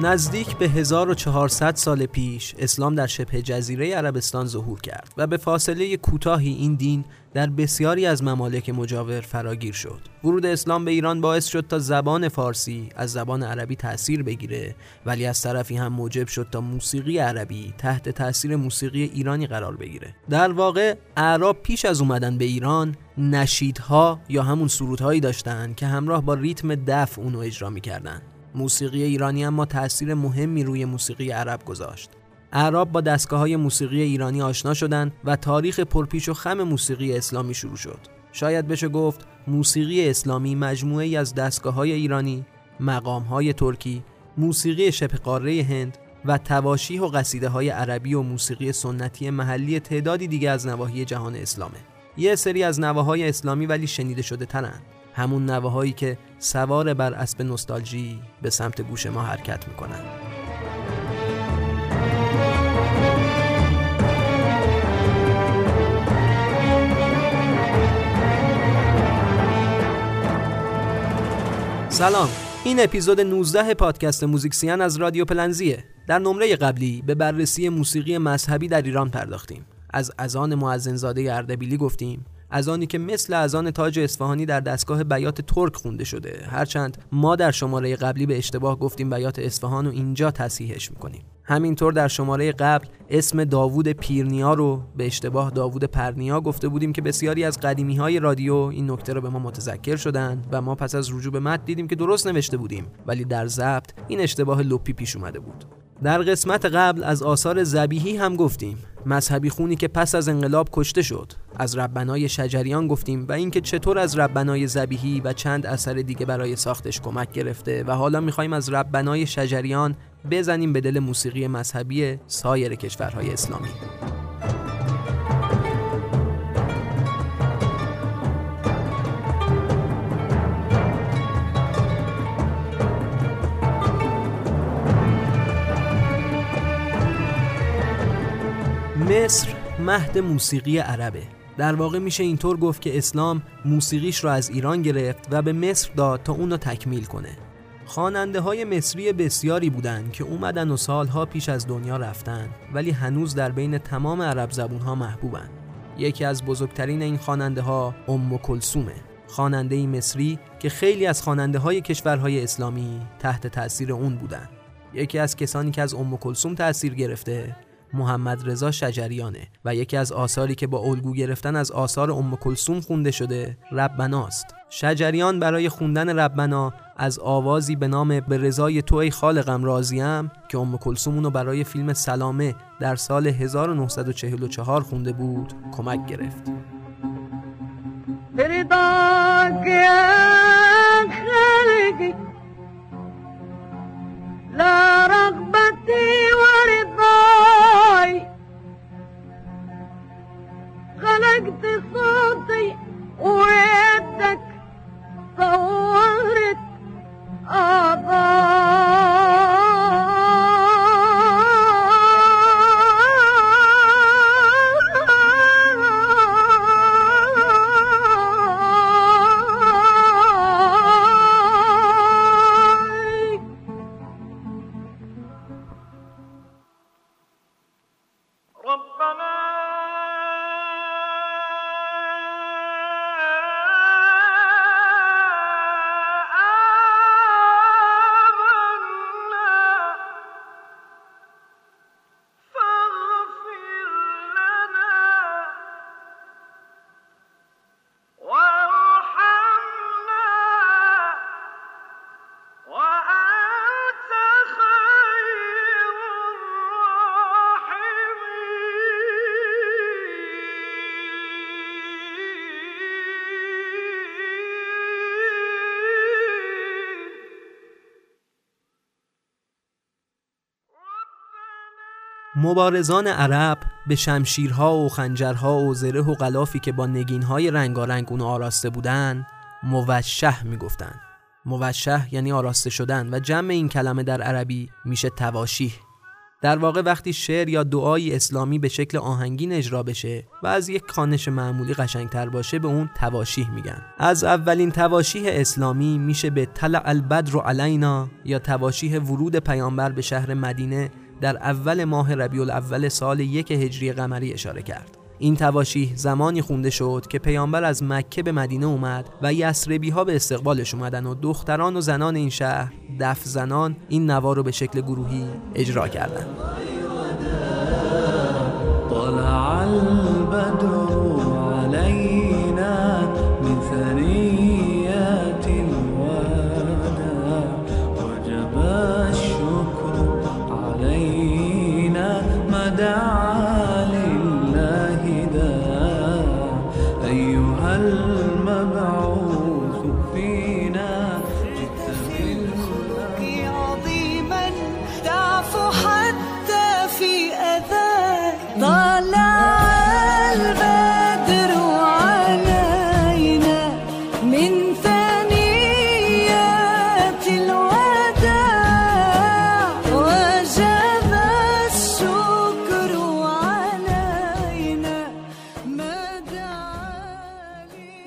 نزدیک به 1400 سال پیش اسلام در شبه جزیره عربستان ظهور کرد و به فاصله کوتاهی این دین در بسیاری از ممالک مجاور فراگیر شد. ورود اسلام به ایران باعث شد تا زبان فارسی از زبان عربی تأثیر بگیره، ولی از طرفی هم موجب شد تا موسیقی عربی تحت تأثیر موسیقی ایرانی قرار بگیره. در واقع اعراب پیش از اومدن به ایران نشیدها یا همون سرودهایی داشتن که همراه با ریتم دف اونو اجرا می‌کردن. موسیقی ایرانی اما تأثیر مهمی روی موسیقی عرب گذاشت. اعراب با دستگاه‌های موسیقی ایرانی آشنا شدند و تاریخ پرپیچ و خم موسیقی اسلامی شروع شد. شاید بشه گفت موسیقی اسلامی مجموعه‌ای از دستگاه‌های ایرانی، مقام‌های ترکی، موسیقی شبه قاره هند و تواشیح و قصیده‌های عربی و موسیقی سنتی محلی تعدادی دیگه از نواحی جهان اسلامه. یه سری از نواهای اسلامی ولی شنیده شده ترند، همون نواهایی که سوار بر اسب نوستالژی به سمت گوش ما حرکت میکنن. سلام، این اپیزود 19 پادکست موزیکسیان از رادیو پلنزیه. در نمره قبلی به بررسی موسیقی مذهبی در ایران پرداختیم. از اذان مؤذن‌زاده اردبیلی گفتیم، اذانی که مثل اذان تاج اصفهانی در دستگاه بیات ترک خونده شده، هرچند ما در شماره قبلی به اشتباه گفتیم بیات اصفهان و اینجا تصحیحش میکنیم. همینطور در شماره قبل اسم داوود پیرنیا رو به اشتباه داوود پرنیا گفته بودیم که بسیاری از قدیمی‌های رادیو این نکته رو به ما متذکر شدن و ما پس از رجوع به متن دیدیم که درست نوشته بودیم، ولی در ضبط این اشتباه لپی پیش اومده بود. در قسمت قبل از آثار ذبیحی هم گفتیم، مذهبی خونی که پس از انقلاب کشته شد. از ربنای شجریان گفتیم و اینکه چطور از ربنای ذبیحی و چند اثر دیگه برای ساختش کمک گرفته و حالا می‌خوایم از ربنای شجریان بزنیم به دل موسیقی مذهبی سایر کشورهای اسلامی. مصر مهد موسیقی عربه. در واقع میشه اینطور گفت که اسلام موسیقیش رو از ایران گرفت و به مصر داد تا اون رو تکمیل کنه. خواننده های مصری بسیاری بودن که اومدن و سالها پیش از دنیا رفتن، ولی هنوز در بین تمام عرب زبون ها محبوبن. یکی از بزرگترین این خواننده ها ام کلثومه، خواننده مصری که خیلی از خواننده های کشورهای اسلامی تحت تأثیر اون بودن. یکی از کسانی که از ام کلثوم تأثیر گرفته محمد رضا شجریانه و یکی از آثاری که با الگو گرفتن از آثار ام کلثوم خونده شده ربناست. شجریان برای خوندن ربنا از آوازی به نام به رضای تو ای خالقم راضیم که ام کلثوم اونو برای فیلم سلامه در سال 1944 خونده بود کمک گرفت. لا رغبتي ورضاي خلقت صوتي ويدك صورت مبارزان عرب به شمشیرها و خنجرها و زره و غلافی که با نگینهای رنگارنگ اون آراسته بودن موشح میگفتن. موشح یعنی آراسته شدن و جمع این کلمه در عربی میشه تواشیح. در واقع وقتی شعر یا دعای اسلامی به شکل آهنگین اجرا بشه و از یک کانش معمولی قشنگتر باشه به اون تواشیح میگن. از اولین تواشیح اسلامی میشه به طلع البدر علینا یا تواشیح ورود پیامبر به شهر مدینه در اول ماه ربیع الاول سال 1 هجری قمری اشاره کرد. این تواشیح زمانی خونده شد که پیامبر از مکه به مدینه اومد و یثربی‌ها به استقبالش اومدن و دختران و زنان این شهر دف زنان این نوا رو به شکل گروهی اجرا کردند.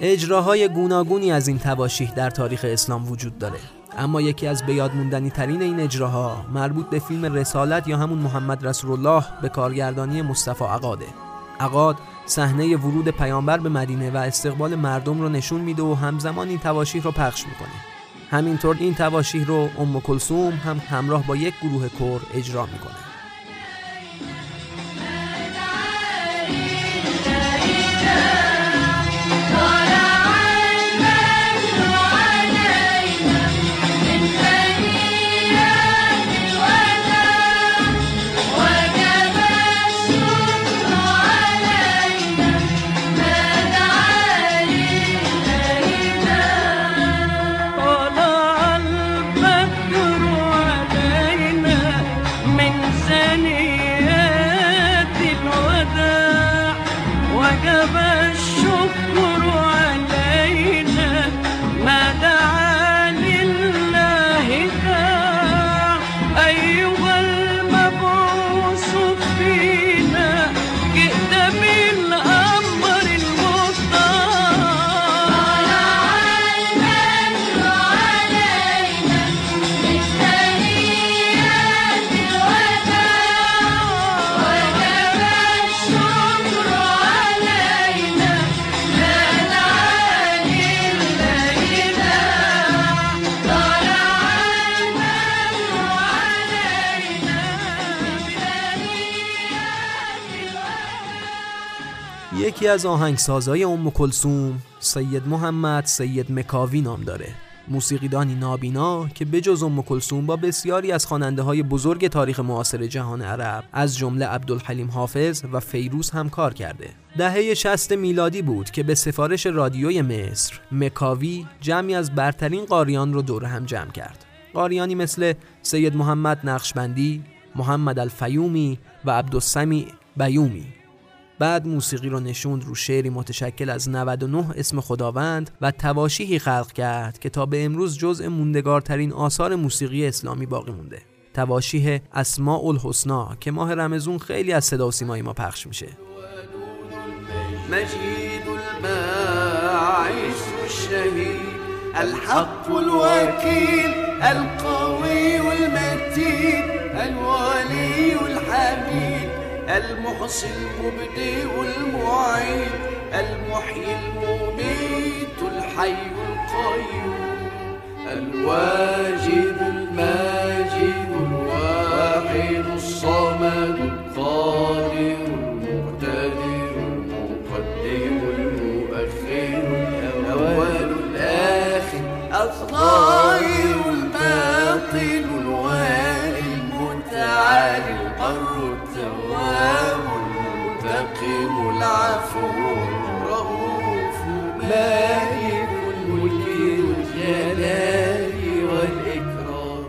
اجراهای گوناگونی از این تواشیح در تاریخ اسلام وجود داره، اما یکی از بیاد موندنی ترین این اجراها مربوط به فیلم رسالت یا همون محمد رسول الله به کارگردانی مصطفی اقاده. اقاد صحنه ورود پیامبر به مدینه و استقبال مردم رو نشون میده و همزمان این تواشیح رو پخش میکنه. همینطور این تواشیح رو ام کلثوم هم همراه با یک گروه کور اجرا میکنه. یکی از آهنگسازای ام کلثوم سید محمد سید مکاوی نام داره، موسیقیدانی نابینا که بجز ام کلثوم با بسیاری از خواننده‌های بزرگ تاریخ معاصر جهان عرب از جمله عبدالحلیم حافظ و فیروز هم کار کرده. دهه 60 میلادی بود که به سفارش رادیوی مصر مکاوی جمعی از برترین قاریان رو دور هم جمع کرد. قاریانی مثل سید محمد نقشبندی، محمد الفیومی و عبدالسمی بیومی. بعد موسیقی رو نشوند رو شعری متشکل از 99 اسم خداوند و تواشیحی خلق کرد که تا به امروز جزء موندگارترین آثار موسیقی اسلامی باقی مونده. تواشیح اسماء الحسنا که ماه رمضان خیلی از صدا و سیمای ما پخش میشه. مجید الباعث الشهید الحق الوکیل القوی والمتین الولی والحمید المحصي المبدئ والمعيد المحيي المميت الحي القيوم الواجد الماجد الواحد الصمد القادر المقتدر المقدم المؤخر الأول الآخر الظاهر الباطن الوالي المتعالي البر متقم العفو رؤوف مالك الملك والجلال والإكرام.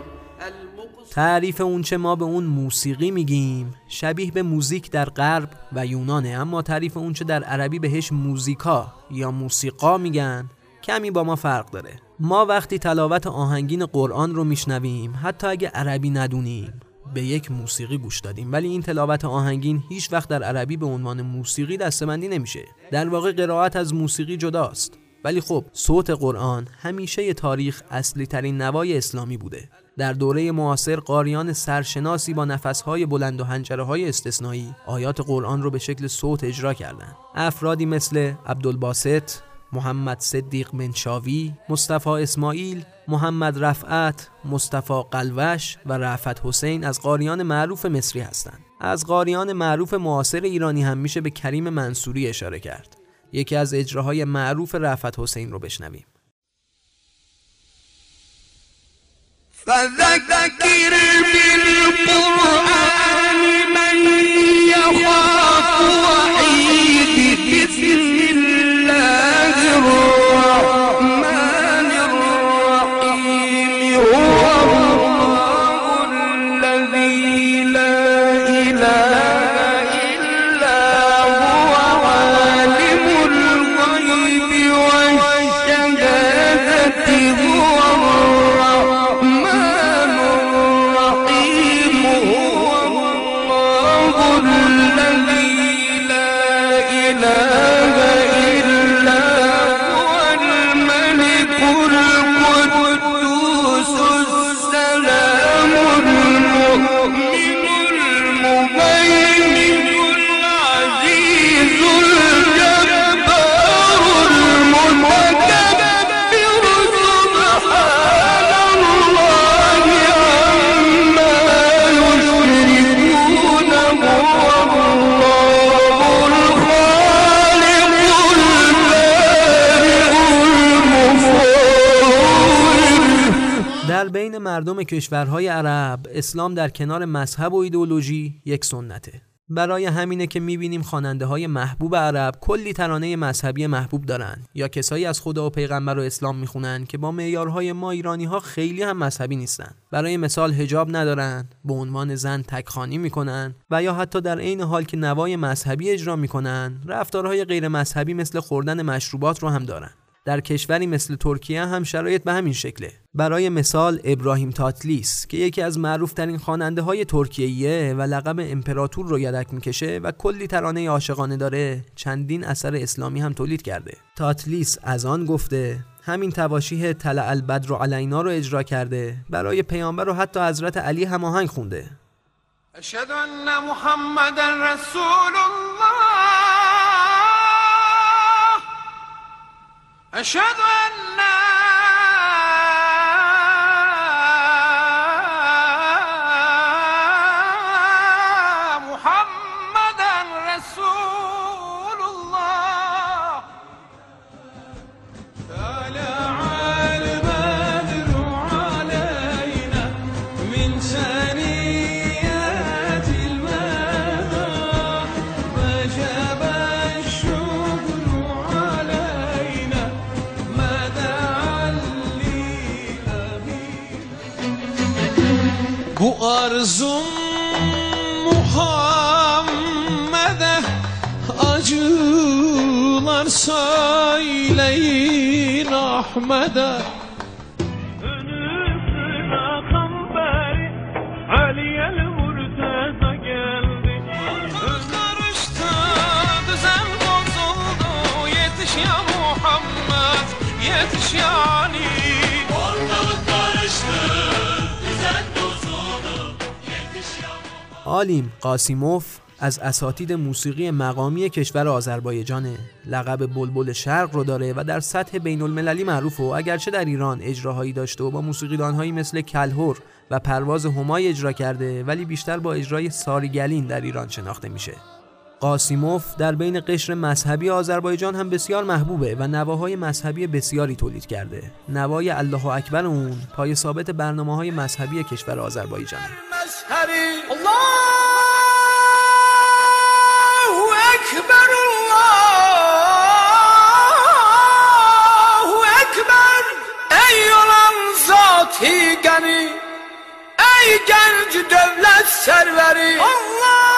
تعریف اون چه ما به اون موسیقی میگیم شبیه به موزیک در غرب و یونانه، اما تعریف اون چه در عربی بهش موزیکا یا موسیقا میگن کمی با ما فرق داره. ما وقتی تلاوت آهنگین قرآن رو میشنویم حتی اگه عربی ندونیم به یک موسیقی گوش دادیم، ولی این تلاوت آهنگین هیچ وقت در عربی به عنوان موسیقی دسته‌بندی نمیشه. در واقع قرائت از موسیقی جداست. ولی خب صوت قرآن همیشه تاریخ اصلی ترین نوای اسلامی بوده. در دوره معاصر قاریان سرشناسی با نفسهای بلند و حنجره‌های استثنایی آیات قرآن رو به شکل صوت اجرا کردند. افرادی مثل عبدالباسط، محمد صدیق منشاوی، مصطفی اسماعیل، محمد رفعت، مصطفی قلوش و رفعت حسین از قاریان معروف مصری هستند. از قاریان معروف معاصر ایرانی هم میشه به کریم منصوری اشاره کرد. یکی از اجراهای معروف رفعت حسین رو بشنویم. فذکر بالقرآن من یخاف وعید بسم الله الرحمن الرحیم هو الله الذی لا اله مردم کشورهای عرب. اسلام در کنار مذهب و ایدئولوژی یک سنته. برای همینه که میبینیم خواننده های محبوب عرب کلی ترانه مذهبی محبوب دارن، یا کسایی از خدا و پیغمبر و اسلام میخونن که با معیارهای ما ایرانی ها خیلی هم مذهبی نیستن. برای مثال حجاب ندارن، به عنوان زن تکخوانی میکنن، و یا حتی در عین حال که نوای مذهبی اجرا میکنن رفتارهای غیر مذهبی مثل خوردن مشروبات رو هم دارن. در کشوری مثل ترکیه هم شرایط به همین شکله. برای مثال ابراهیم تاتلیس که یکی از معروف‌ترین خواننده‌های ترکیه‌ایه و لقب امپراتور رو یدک می‌کشه و کلی ترانه عاشقانه داره، چندین اثر اسلامی هم تولید کرده. تاتلیس از آن گفته، همین تواشیح طلع البدر علینا رو اجرا کرده، برای پیامبر و حتی حضرت علی هم آهنگ خونده. اشهد ان محمدًا رسول الله اشهد ان محمدا رسول الله طلع البدر علينا من ثنيات المدح وجب الشكر علينا. Bu arzum Muhammed'e acılar söyleyin Ahmet'e آلیم قاسیموف از اساتید موسیقی مقامی کشور آذربایجانه. لقب بلبل شرق رو داره و در سطح بین المللی معروفه، و اگرچه در ایران اجراهایی داشته و با موسیقیدانهایی مثل کلهور و پرواز همای اجرا کرده، ولی بیشتر با اجرای ساریگلین در ایران شناخته میشه. قاسیموف در بین قشر مذهبی آذربایجان هم بسیار محبوبه و نواهای مذهبی بسیاری تولید کرده. نوای الله اکبر اون پای ثابت برنامه‌های مذهبی کشور آذربایجانه. الله اکبر الله اکبر ایلان ذاتی گنی ای گنج دولت سروری الله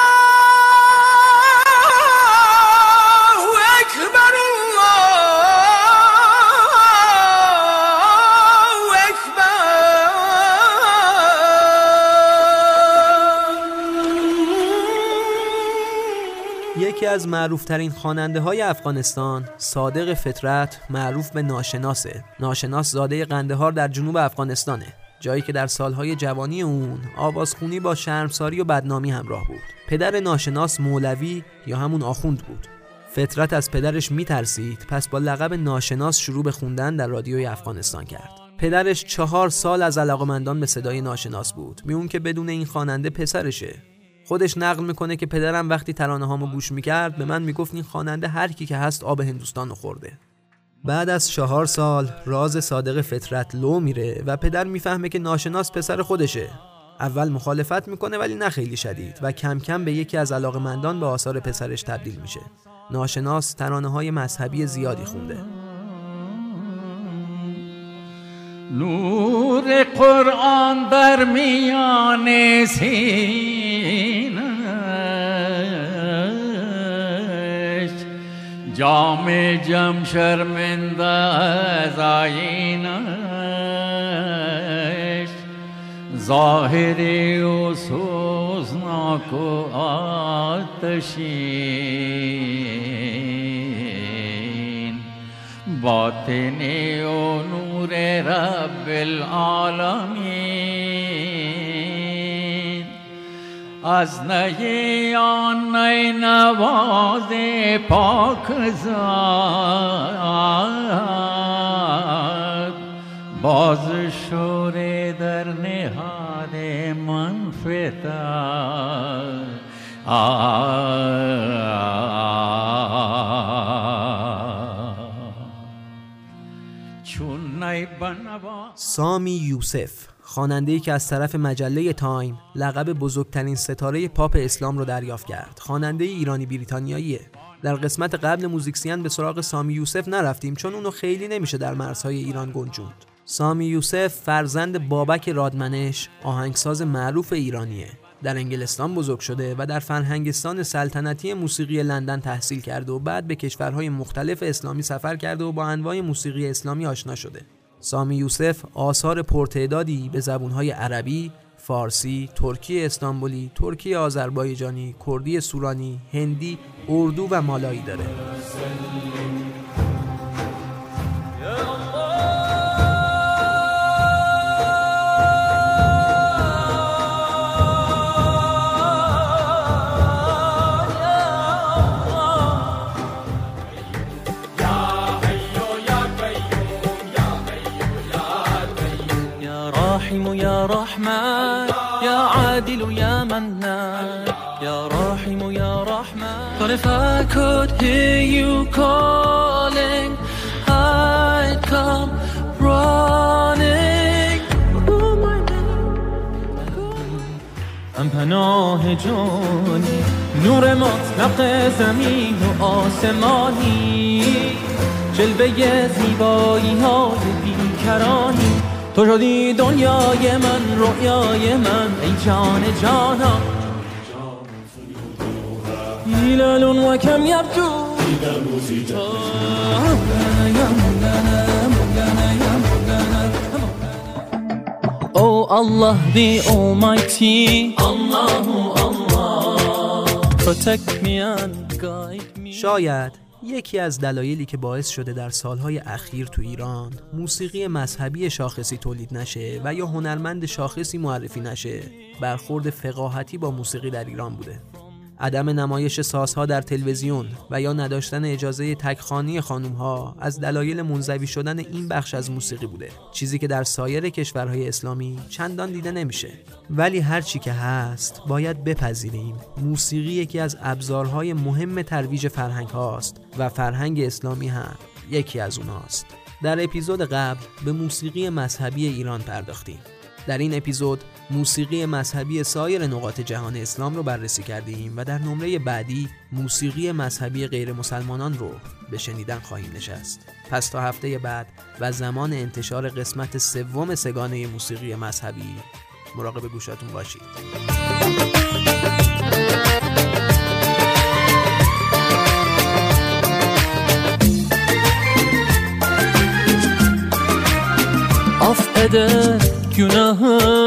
اکبر الله اکبر یکی از معروفترین خواننده های افغانستان، صادق فطرت، معروف به ناشناسه. ناشناس زاده قندهار در جنوب افغانستانه، جایی که در سالهای جوانی اون آوازخوانی با شرمساری و بدنامی همراه بود. پدر ناشناس مولوی یا همون آخوند بود. فطرت از پدرش میترسید، پس با لقب ناشناس شروع به خوندن در رادیوی افغانستان کرد. پدرش 4 سال از علاقمندان به صدای ناشناس بود، میون که بدون این خواننده پسرشه. خودش نقل میکنه که پدرم وقتی ترانه هامو گوش میکرد به من میگفت این خواننده هر کی که هست آب هندوستانو خورده. بعد از 4 سال راز صادق فطرت لو میره و پدر میفهمه که ناشناس پسر خودشه. اول مخالفت میکنه ولی نه خیلی شدید و کم کم به یکی از علاقمندان به آثار پسرش تبدیل میشه. ناشناس ترانه‌های مذهبی زیادی خونده. نور قرآن بر میان سینش، جام جم شرمنده از آیینش، ظاهری و سوزناک و آتشین، باطنی و نور رب العالمین، از نی آن نی نواز پاک زاد، باز شور در نهاد من فتاد. سامی یوسف، خواننده‌ای که از طرف مجله تایم لقب بزرگترین ستاره پاپ اسلام رو دریافت کرد، خواننده ایرانی بریتانیاییه. در قسمت قبل موزیکسیان به سراغ سامی یوسف نرفتیم چون اونو خیلی نمیشه در مرزهای ایران گنجوند. سامی یوسف فرزند بابک رادمنش، آهنگساز معروف ایرانیه. در انگلستان بزرگ شده و در فرهنگستان سلطنتی موسیقی لندن تحصیل کرده و بعد به کشورهای مختلف اسلامی سفر کرده و با انواع موسیقی اسلامی آشنا شده. سامی یوسف آثار پرتعدادی به زبانهای عربی، فارسی، ترکی استانبولی، ترکی آذربایجانی، کردی سورانی، هندی، اردو و مالایی داره. يا رحمن يا عادل يا منان يا رحيم يا رحمن. But if I could hear you calling I'd come running. ام پناه جانی، نور مطلق زمین و آسمانی، جلوه زیبایی های بیکرانی، تو شدی دنیای من، رویای من، ای جان جانا. هلال و کم یبدو Oh Allah the Almighty, Allahu Allah, protect me and guide me. شاید یکی از دلایلی که باعث شده در سالهای اخیر تو ایران موسیقی مذهبی شاخصی تولید نشه و یا هنرمند شاخصی معرفی نشه، برخورد فقاهتی با موسیقی در ایران بوده. عدم نمایش سازها در تلویزیون و یا نداشتن اجازه تکخوانی خانومها از دلایل منزوی شدن این بخش از موسیقی بوده، چیزی که در سایر کشورهای اسلامی چندان دیده نمیشه. ولی هر چی که هست باید بپذیریم موسیقی یکی از ابزارهای مهم ترویج فرهنگ هاست و فرهنگ اسلامی هم یکی از اوناست. در اپیزود قبل به موسیقی مذهبی ایران پرداختیم. در این اپیزود موسیقی مذهبی سایر نقاط جهان اسلام رو بررسی کردیم و در نمره بعدی موسیقی مذهبی غیر مسلمانان رو به شنیدن خواهیم نشست. پس تا هفته بعد و زمان انتشار قسمت 3 سگانه موسیقی مذهبی مراقب گوشاتون باشید. گناه